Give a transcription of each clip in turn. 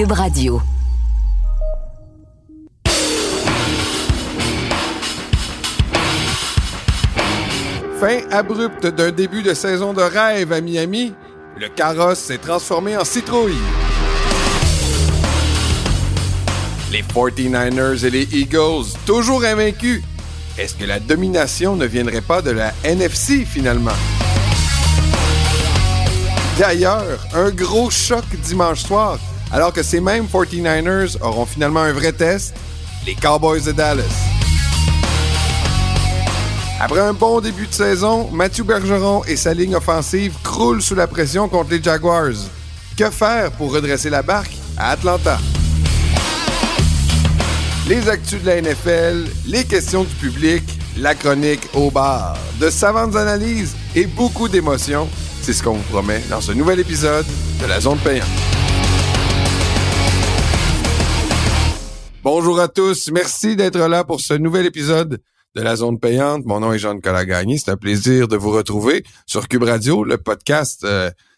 Cube Radio. Fin abrupte d'un début de saison de rêve à Miami, le carrosse s'est transformé en citrouille. Les 49ers et les Eagles, toujours invaincus. Est-ce que la domination ne viendrait pas de la NFC finalement? D'ailleurs, un gros choc dimanche soir, alors que ces mêmes 49ers auront finalement un vrai test, les Cowboys de Dallas. Après un bon début de saison, Matthew Bergeron et sa ligne offensive croulent sous la pression contre les Jaguars. Que faire pour redresser la barque à Atlanta? Les actus de la NFL, les questions du public, la chronique au bar, de savantes analyses et beaucoup d'émotions, c'est ce qu'on vous promet dans ce nouvel épisode de La Zone payante. Bonjour à tous, merci d'être là pour ce nouvel épisode de La Zone payante. Mon nom est Jean-Nicolas Gagné. C'est un plaisir de vous retrouver sur Cube Radio, le podcast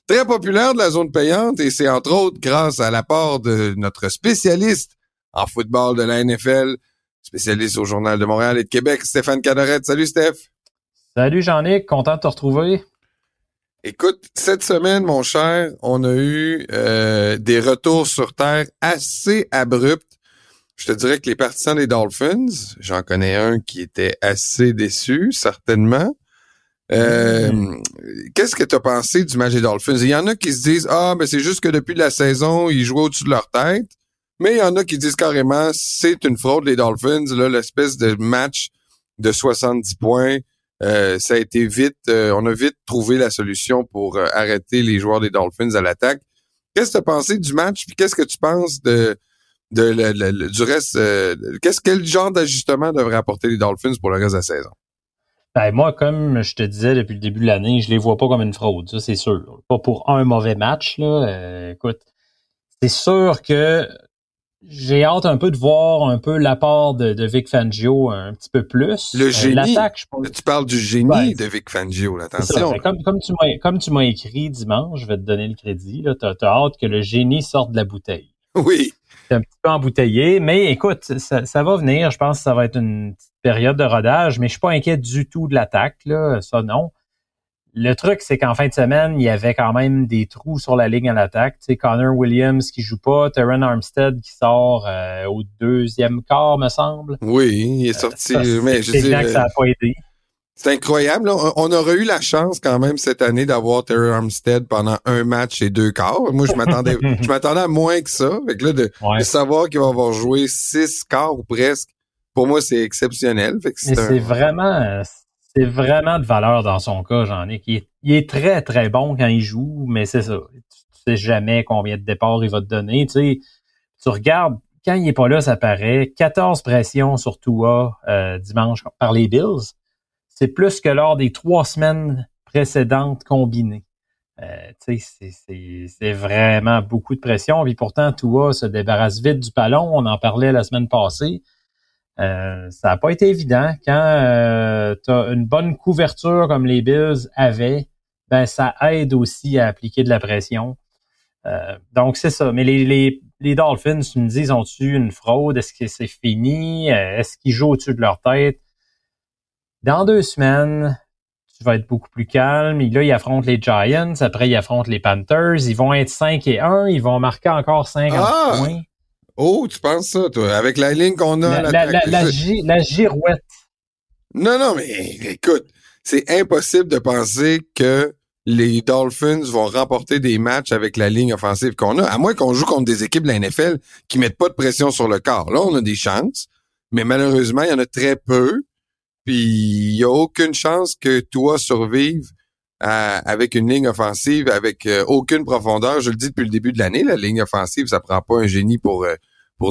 très populaire de La Zone payante. Et c'est entre autres grâce à l'apport de notre spécialiste en football de la NFL, spécialiste au Journal de Montréal et de Québec, Stéphane Cadorette. Salut, Steph. Salut, Jean-Nic. Content de te retrouver. Écoute, cette semaine, mon cher, on a eu des retours sur terre assez abrupts. Je te dirais que les partisans des Dolphins, j'en connais un qui était assez déçu, certainement. Qu'est-ce que tu as pensé du match des Dolphins? Il y en a qui se disent « Ah, ben c'est juste que depuis la saison, ils jouaient au-dessus de leur tête. » Mais il y en a qui disent carrément « C'est une fraude, les Dolphins. » Là, l'espèce de match de 70 points, ça a été vite. On a vite trouvé la solution pour arrêter les joueurs des Dolphins à l'attaque. Qu'est-ce que tu as pensé du match? Puis qu'est-ce que tu penses du reste, quel genre d'ajustement devraient apporter les Dolphins pour le reste de la saison? Ben, moi, comme je te disais depuis le début de l'année, je les vois pas comme une fraude, ça c'est sûr. Pas pour un mauvais match, là. Écoute, c'est sûr que j'ai hâte un peu de voir un peu l'apport de Vic Fangio un petit peu plus. Le génie. L'attaque, je pense. Tu parles du génie de Vic Fangio, là. Attention. Comme tu m'as écrit dimanche, je vais te donner le crédit, là. T'as hâte que le génie sorte de la bouteille. Oui. Un petit peu embouteillé, mais écoute, ça va venir. Je pense que ça va être une petite période de rodage, mais je suis pas inquiet du tout de l'attaque, là, ça non. Le truc, c'est qu'en fin de semaine, il y avait quand même des trous sur la ligne à l'attaque. Tu sais, Connor Williams qui joue pas, Terrence Armstead qui sort au deuxième quart, me semble. Oui, il est sorti, ça, mais je dirais que ça n'a pas aidé. C'est incroyable. Là. On aurait eu la chance quand même cette année d'avoir Terrence Armstead pendant un match et deux quarts. Moi, je m'attendais à moins que ça. Fait que là, de savoir qu'il va avoir joué 6 quarts ou presque, pour moi, c'est exceptionnel. Fait que c'est vraiment de valeur dans son cas, Jean-Nic. Il est très, très bon quand il joue, mais c'est ça. Tu sais jamais combien de départs il va te donner. Tu sais, tu regardes, quand il est pas là, ça paraît. 14 pressions sur Tua dimanche par les Bills. C'est plus que lors des 3 semaines précédentes combinées. C'est vraiment beaucoup de pression. Puis pourtant, Tua se débarrasse vite du ballon. On en parlait la semaine passée. Ça n'a pas été évident. Quand tu as une bonne couverture comme les Bills avaient, ben ça aide aussi à appliquer de la pression. Donc, c'est ça. Mais les Dolphins, tu me dis, ont-ils une fraude? Est-ce que c'est fini? Est-ce qu'ils jouent au-dessus de leur tête? Dans 2 semaines, tu vas être beaucoup plus calme. Et là, ils affrontent les Giants. Après, ils affrontent les Panthers. Ils vont être 5-1. Ils vont marquer encore 50 points. Oh, tu penses ça, toi? Avec la ligne qu'on a... La girouette. Non, mais écoute, c'est impossible de penser que les Dolphins vont remporter des matchs avec la ligne offensive qu'on a, à moins qu'on joue contre des équipes de la NFL qui mettent pas de pression sur le corps. Là, on a des chances, mais malheureusement, il y en a très peu. Puis il n'y a aucune chance que toi survive avec une ligne offensive, avec aucune profondeur. Je le dis depuis le début de l'année, la ligne offensive, ça prend pas un génie pour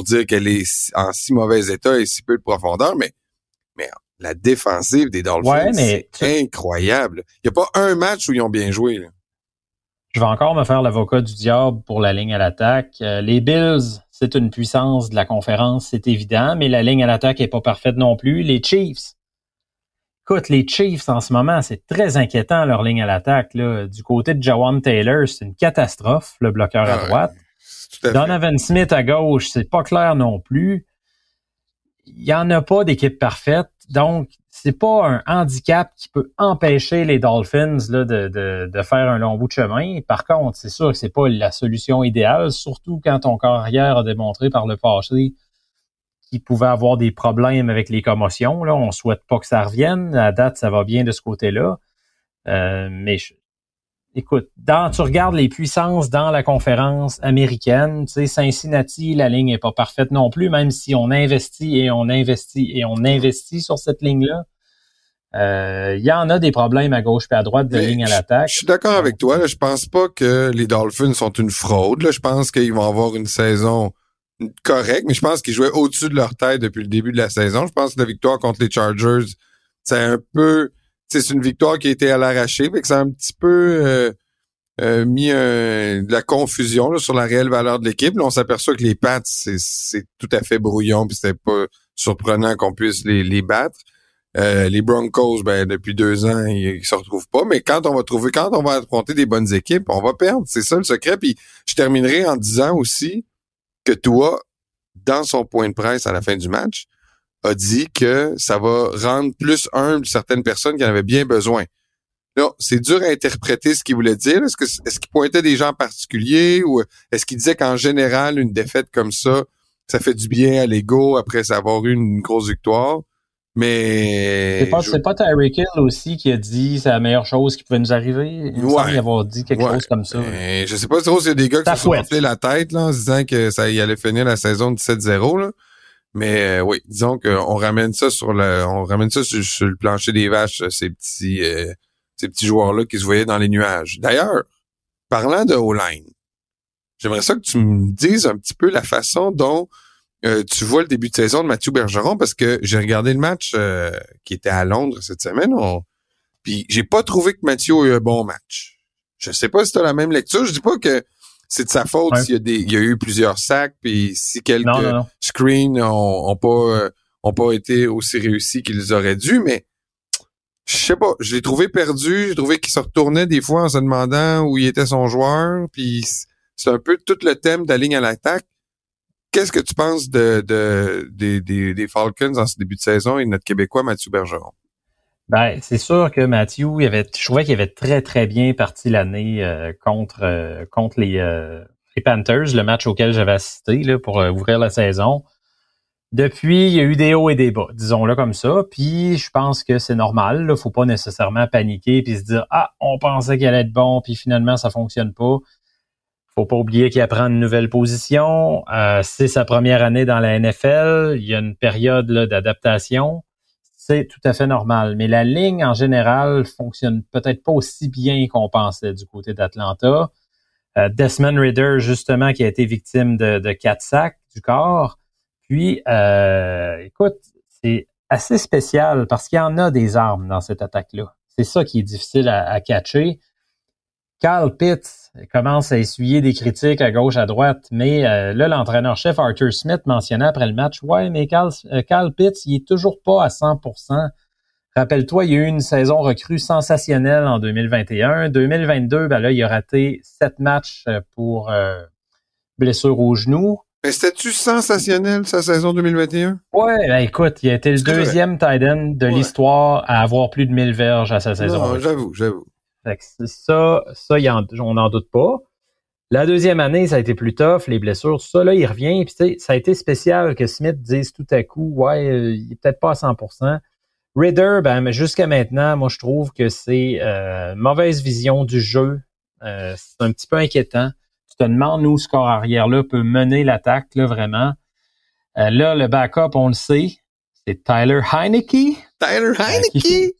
dire qu'elle est en si mauvais état et si peu de profondeur, mais la défensive des Dolphins, c'est incroyable. Il n'y a pas un match où ils ont bien joué, là. Je vais encore me faire l'avocat du diable pour la ligne à l'attaque. Les Bills, c'est une puissance de la conférence, c'est évident, mais la ligne à l'attaque est pas parfaite non plus. Les Chiefs, écoute, les Chiefs, en ce moment, c'est très inquiétant, leur ligne à l'attaque, là. Du côté de Jawan Taylor, c'est une catastrophe, le bloqueur à droite. Donovan Smith à gauche, c'est pas clair non plus. Il n'y en a pas d'équipe parfaite, donc c'est pas un handicap qui peut empêcher les Dolphins là, de faire un long bout de chemin. Par contre, c'est sûr que c'est pas la solution idéale, surtout quand ton corps arrière a démontré par le passé qu'il pouvait avoir des problèmes avec les commotions. Là, on souhaite pas que ça revienne. À date, ça va bien de ce côté-là. Écoute, tu regardes les puissances dans la conférence américaine, tu sais, Cincinnati, la ligne est pas parfaite non plus, même si on investit et on investit et on investit sur cette ligne-là. Il y en a des problèmes à gauche et à droite de ligne à l'attaque. Je suis d'accord avec toi. Là, je pense pas que les Dolphins sont une fraude. Là, je pense qu'ils vont avoir une saison correcte, mais je pense qu'ils jouaient au-dessus de leur tête depuis le début de la saison. Je pense que la victoire contre les Chargers, c'est un peu... C'est une victoire qui a été à l'arraché, mais que ça a un petit peu mis de la confusion là, sur la réelle valeur de l'équipe. Là, on s'aperçoit que les Pats, c'est tout à fait brouillon, puis c'était pas surprenant qu'on puisse les battre. Les Broncos, depuis 2 ans, ils se retrouvent pas. Mais quand on va affronter des bonnes équipes, on va perdre. C'est ça le secret. Puis je terminerai en disant aussi que Tua, dans son point de presse à la fin du match, a dit que ça va rendre plus humble certaines personnes qui en avaient bien besoin. Là, c'est dur à interpréter ce qu'il voulait dire. Est-ce qu'il pointait des gens en particulier ou est-ce qu'il disait qu'en général, une défaite comme ça fait du bien à l'ego après avoir eu une grosse victoire? Mais... C'est pas Tyreek Hill aussi qui a dit c'est la meilleure chose qui pouvait nous arriver? Il me semble avoir dit quelque chose comme ça. Je sais pas trop s'il y a des gars qui se sont gonflés la tête là, en se disant que ça y allait finir la saison de 17-0, là. Mais oui, disons qu'on ramène ça sur le plancher des vaches, ces petits joueurs-là qui se voyaient dans les nuages. D'ailleurs, parlant de O-line, j'aimerais ça que tu me dises un petit peu la façon dont tu vois le début de saison de Matthew Bergeron, parce que j'ai regardé le match qui était à Londres cette semaine, puis j'ai pas trouvé que Matthew a eu un bon match. Je sais pas si t'as la même lecture, je dis pas que c'est de sa faute s'il y a il y a eu plusieurs sacs, puis si quelques screens ont pas été aussi réussis qu'ils auraient dû, mais je sais pas, je l'ai trouvé perdu, j'ai trouvé qu'il se retournait des fois en se demandant où il était son joueur, puis c'est un peu tout le thème de la ligne à l'attaque. Qu'est-ce que tu penses des Falcons en ce début de saison et de notre Québécois Matthew Bergeron? C'est sûr que Matthew, je trouvais qu'il avait très, très bien parti l'année contre les Panthers, le match auquel j'avais assisté là, pour ouvrir la saison. Depuis, il y a eu des hauts et des bas, disons-le comme ça. Puis, je pense que c'est normal. Faut pas nécessairement paniquer puis se dire « Ah, on pensait qu'il allait être bon, puis finalement, ça fonctionne pas. » Faut pas oublier qu'il apprend une nouvelle position. C'est sa première année dans la NFL. Il y a une période là, d'adaptation. C'est tout à fait normal. Mais la ligne, en général, fonctionne peut-être pas aussi bien qu'on pensait du côté d'Atlanta. Desmond Ridder, justement, qui a été victime de 4 sacs du corps. Puis, écoute, c'est assez spécial parce qu'il y en a des armes dans cette attaque-là. C'est ça qui est difficile à catcher. Carl Pitts commence à essuyer des critiques à gauche, à droite, mais là, l'entraîneur-chef Arthur Smith mentionnait après le match « Ouais, mais Carl Pitts, il est toujours pas à 100%. Rappelle-toi, il y a eu une saison recrue sensationnelle en 2021. 2022, là, il a raté 7 matchs pour blessure au genou. » Mais c'était-tu sensationnel, sa saison 2021? Ouais, écoute, il a été le deuxième tight end de l'histoire à avoir plus de 1000 verges à sa saison. Non, j'avoue. Fait que ça on n'en doute pas. La deuxième année, ça a été plus tough, les blessures, tout ça. Là, il revient. Puis ça a été spécial que Smith dise tout à coup, il est peut-être pas à 100%. Ridder, mais jusqu'à maintenant, moi, je trouve que c'est mauvaise vision du jeu. C'est un petit peu inquiétant. Tu te demandes où ce corps arrière-là peut mener l'attaque, là, vraiment. Là, le backup, on le sait, c'est Tyler Heineke. Tyler Heineke!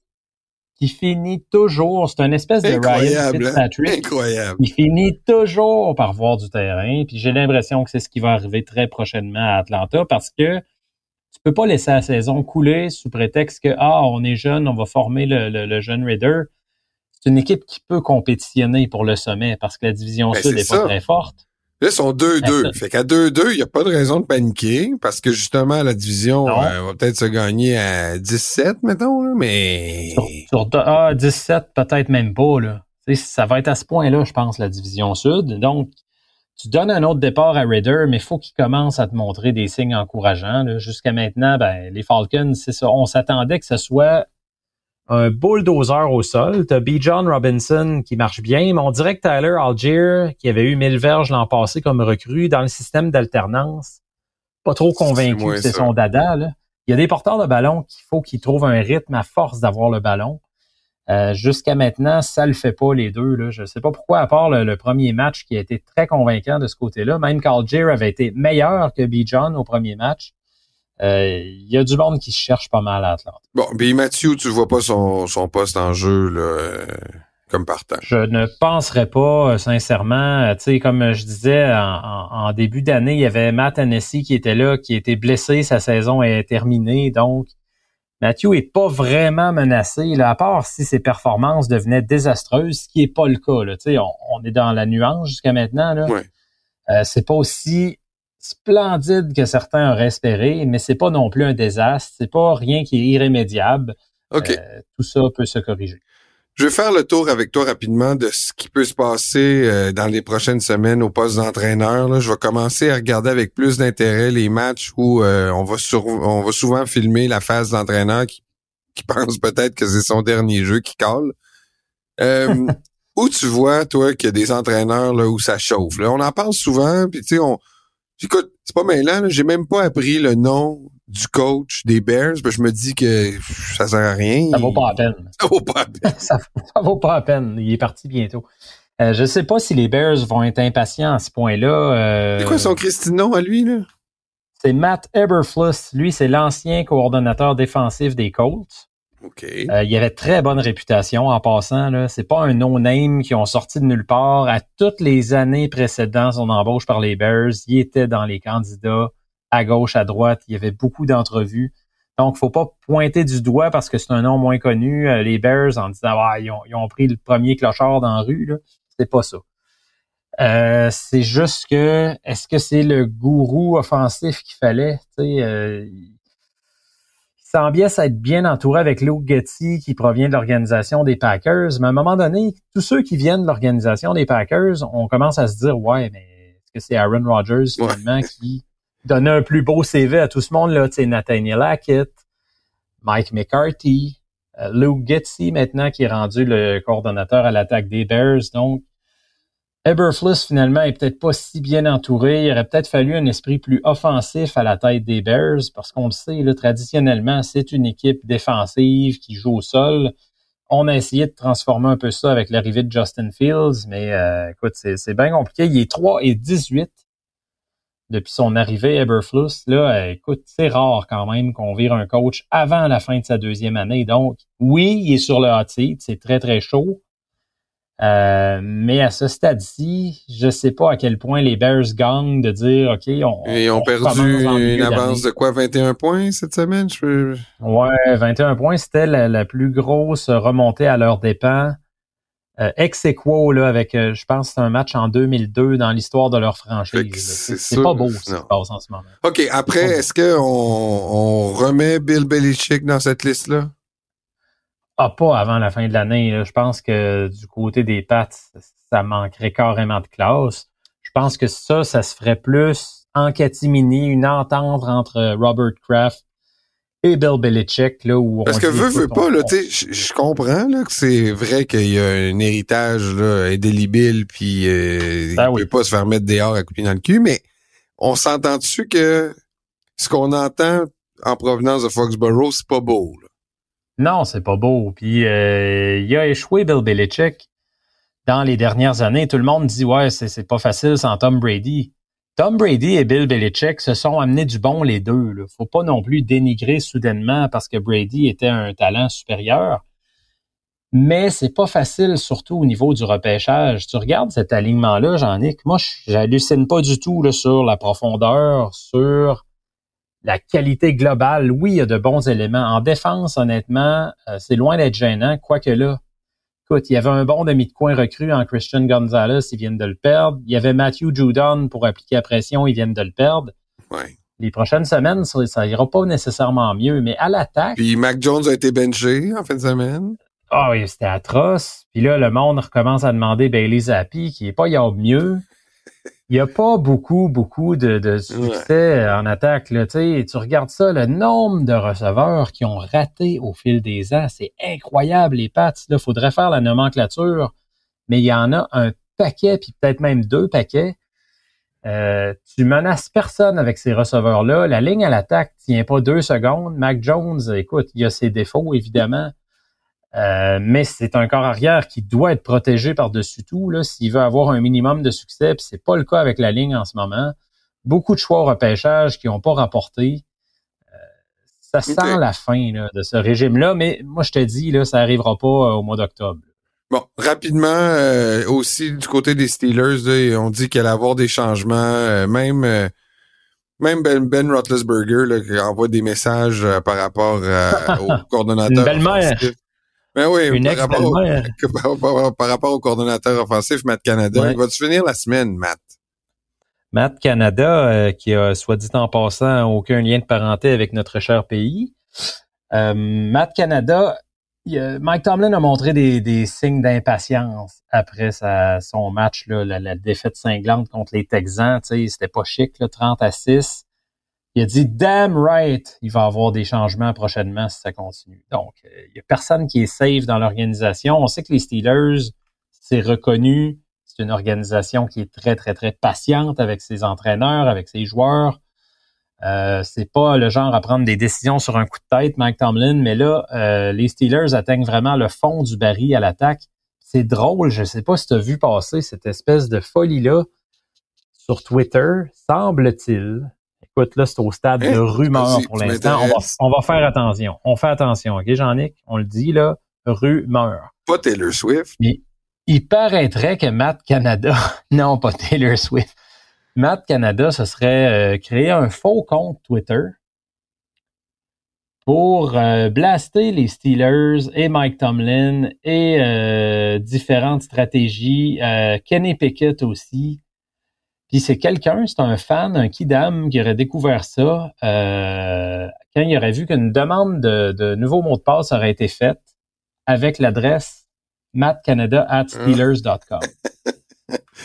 Il finit toujours, c'est une espèce de Ryan Fitzpatrick. Incroyable. Il finit toujours par voir du terrain, puis j'ai l'impression que c'est ce qui va arriver très prochainement à Atlanta parce que tu peux pas laisser la saison couler sous prétexte que on est jeune, on va former le jeune Raider. C'est une équipe qui peut compétitionner pour le sommet parce que la division sud n'est pas très forte. Là, ils sont 2-2. Fait qu'à 2-2, il n'y a pas de raison de paniquer parce que justement, la division va peut-être se gagner à 17, mettons. Mais... Sur 17, peut-être même pas. Là. Ça va être à ce point-là, je pense, la division sud. Donc, tu donnes un autre départ à Ridder, mais il faut qu'il commence à te montrer des signes encourageants. Là. Jusqu'à maintenant, ben, les Falcons, c'est ça. On s'attendait que ce soit un bulldozer au sol. Tu as Bijan Robinson qui marche bien, mais on dirait que Tyler Algier, qui avait eu 1000 verges l'an passé comme recrue dans le système d'alternance, pas trop convaincu que c'est son dada. Là. Il y a des porteurs de ballon qu'il faut qu'ils trouvent un rythme à force d'avoir le ballon. Jusqu'à maintenant, ça le fait pas les deux. Là. Je sais pas pourquoi, à part le premier match qui a été très convaincant de ce côté-là. Même qu'Algier avait été meilleur que Bijan au premier match. Il y a du monde qui cherche pas mal à Atlanta. Bon, puis Mathieu, tu vois pas son poste en jeu là, comme partant? Je ne penserais pas, sincèrement. Tu sais, comme je disais, en début d'année, il y avait Matt Hennessy qui était là, qui était blessé, sa saison est terminée, donc Mathieu est pas vraiment menacé, là, à part si ses performances devenaient désastreuses, ce qui est pas le cas. Là. Tu sais, on est dans la nuance jusqu'à maintenant. Là. Ouais. C'est pas aussi splendide que certains auraient espéré, mais c'est pas non plus un désastre. C'est pas rien qui est irrémédiable. Okay. Tout ça peut se corriger. Je vais faire le tour avec toi rapidement de ce qui peut se passer dans les prochaines semaines au poste d'entraîneur. Là. Je vais commencer à regarder avec plus d'intérêt les matchs où on va souvent filmer la phase d'entraîneur qui pense peut-être que c'est son dernier jeu qui colle. Où tu vois, toi, qu'il y a des entraîneurs là, où ça chauffe. Là. On en parle souvent, puis tu sais, écoute, c'est pas mêlant, là, j'ai même pas appris le nom du coach des Bears, puis je me dis que ça sert à rien. Ça vaut pas la peine. Ça vaut pas la peine. ça vaut pas la peine. Il est parti bientôt. Je sais pas si les Bears vont être impatients à ce point-là. C'est quoi son Christinon à lui, là? C'est Matt Eberflus. Lui, c'est l'ancien coordonnateur défensif des Colts. OK. Il avait très bonne réputation en passant. Là. C'est pas un no-name qui ont sorti de nulle part. À toutes les années précédant son embauche par les Bears, il était dans les candidats à gauche, à droite. Il y avait beaucoup d'entrevues. Donc, faut pas pointer du doigt parce que c'est un nom moins connu. Les Bears, en disant « Ah, ils ont pris le premier clochard dans la rue. » C'est pas ça. C'est juste que, est-ce que c'est le gourou offensif qu'il fallait? Il semblait s'être bien entouré avec Lou Getty qui provient de l'organisation des Packers. Mais à un moment donné, tous ceux qui viennent de l'organisation des Packers, on commence à se dire « Ouais, mais est-ce que c'est Aaron Rodgers finalement qui... » Donner un plus beau CV à tout ce monde-là. Tu sais, Nathaniel Hackett, Mike McCarthy, Lou Getty maintenant qui est rendu le coordonnateur à l'attaque des Bears. Donc, Eberflus finalement est peut-être pas si bien entouré. Il aurait peut-être fallu un esprit plus offensif à la tête des Bears parce qu'on le sait, là, traditionnellement, c'est une équipe défensive qui joue au sol. On a essayé de transformer un peu ça avec l'arrivée de Justin Fields, mais écoute, c'est bien compliqué. Il est 3-18. Depuis son arrivée, Eberflus, là, écoute, c'est rare quand même qu'on vire un coach avant la fin de sa deuxième année. Donc, oui, il est sur le hot seat, c'est très, très chaud. Mais à ce stade-ci, je sais pas à quel point les Bears gagnent de dire, OK, on perdu une avance d'année. De quoi, 21 points cette semaine? Ouais, 21 points, c'était la plus grosse remontée à leurs dépens. Ex aequo là avec je pense que c'est un match en 2002 dans l'histoire de leur franchise. C'est pas beau ce qui se passe en ce moment. OK, après est-ce que on remet Bill Belichick dans cette liste là? Ah, pas avant la fin de l'année, là. Je pense que du côté des Pats, ça manquerait carrément de classe. Je pense que ça se ferait plus en catimini, une entente entre Robert Kraft et Bill Belichick, là, où on... Parce que veut pas, là, tu sais, je comprends, là, que c'est vrai qu'il y a un héritage, là, indélébile, puis il peut pas se faire mettre dehors à couper dans le cul, mais on s'entend dessus que ce qu'on entend en provenance de Foxborough, c'est pas beau, là. Non, c'est pas beau, puis il a échoué, Bill Belichick, dans les dernières années. Tout le monde dit, ouais, c'est pas facile sans Tom Brady. Tom Brady et Bill Belichick se sont amenés du bon les deux. Là. Faut pas non plus dénigrer soudainement parce que Brady était un talent supérieur. Mais c'est pas facile, surtout au niveau du repêchage. Tu regardes cet alignement-là, Jean-Nic, moi, j'hallucine pas du tout là, sur la profondeur, sur la qualité globale. Oui, il y a de bons éléments. En défense, honnêtement, c'est loin d'être gênant, quoique là, écoute, il y avait un bon demi de coin recru en Christian Gonzalez, ils viennent de le perdre. Il y avait Matthew Judon pour appliquer la pression, ils viennent de le perdre. Ouais. Les prochaines semaines, ça ira pas nécessairement mieux, mais à l'attaque... Puis Mac Jones a été benché en fin de semaine. Ah oui, c'était atroce. Puis là, le monde recommence à demander Bailey Zappi, qui est pas y a mieux. il n'y a pas beaucoup de succès en attaque. Là, tu regardes ça, le nombre de receveurs qui ont raté au fil des ans, c'est incroyable, les Pats. Il faudrait faire la nomenclature, mais il y en a un paquet, puis peut-être même deux paquets. Tu menaces personne avec ces receveurs-là. La ligne à l'attaque tient pas 2 secondes. Mac Jones, écoute, il a ses défauts, évidemment. Mais c'est un corps arrière qui doit être protégé par-dessus tout, là, s'il veut avoir un minimum de succès, puis c'est pas le cas avec la ligne en ce moment. Beaucoup de choix au repêchage qui n'ont pas rapporté. Ça sent la fin là, de ce régime-là, mais moi, je te dis, là, ça n'arrivera pas au mois d'octobre. Bon, rapidement, aussi, du côté des Steelers, là, on dit qu'il allait avoir des changements, même Ben Roethlisberger là, qui envoie des messages par rapport au coordonnateur offensif. Ben oui, par rapport au coordonnateur offensif, Matt Canada. Ouais. Va-tu finir la semaine, Matt? Matt Canada, qui a, soit dit en passant, aucun lien de parenté avec notre cher pays. Matt Canada, Mike Tomlin a montré des signes d'impatience après son match, là, la défaite cinglante contre les Texans. Tu sais, c'était pas chic, là, 30-6. Il a dit « Damn right », il va avoir des changements prochainement si ça continue. Donc, il n'y a personne qui est safe dans l'organisation. On sait que les Steelers, c'est reconnu. C'est une organisation qui est très, très, très patiente avec ses entraîneurs, avec ses joueurs. C'est pas le genre à prendre des décisions sur un coup de tête, Mike Tomlin, mais là, les Steelers atteignent vraiment le fond du baril à l'attaque. C'est drôle, je ne sais pas si tu as vu passer cette espèce de folie-là sur Twitter, semble-t-il. Écoute, là, c'est au stade de rumeur pour l'instant. On va faire attention. On fait attention, OK, Jean-Nic? On le dit, là, rumeur. Pas Taylor Swift. Mais il paraîtrait que Matt Canada... non, pas Taylor Swift. Matt Canada, ce serait créer un faux compte Twitter pour blaster les Steelers et Mike Tomlin et différentes stratégies. Kenny Pickett aussi. Puis c'est quelqu'un, c'est un fan, un kidam qui aurait découvert ça quand il aurait vu qu'une demande de nouveau mot de passe aurait été faite avec l'adresse mattcanada@steelers.com.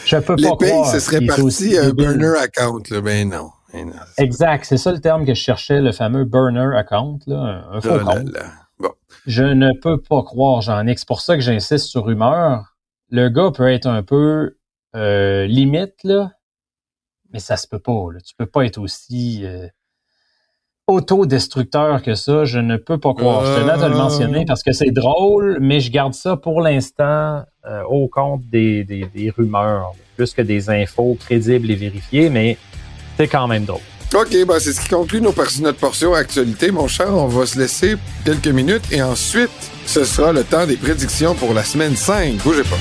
Je peux pas croire. Ce serait parti un burner account, là. Ben non. Exact, c'est ça le terme que je cherchais, le fameux burner account, là, un faux compte. Bon. Je ne peux pas croire, Jean-Nic. C'est pour ça que j'insiste sur rumeur. Le gars peut être un peu limite, là. Mais ça se peut pas, là. Tu peux pas être aussi autodestructeur que ça. Je ne peux pas croire. Je tenais à te le mentionner parce que c'est drôle, mais je garde ça pour l'instant au compte des rumeurs, plus que des infos crédibles et vérifiées, mais c'est quand même drôle. OK, ben c'est ce qui conclut notre portion actualité, mon cher. On va se laisser quelques minutes et ensuite, ce sera le temps des prédictions pour la semaine 5. Bougez pas.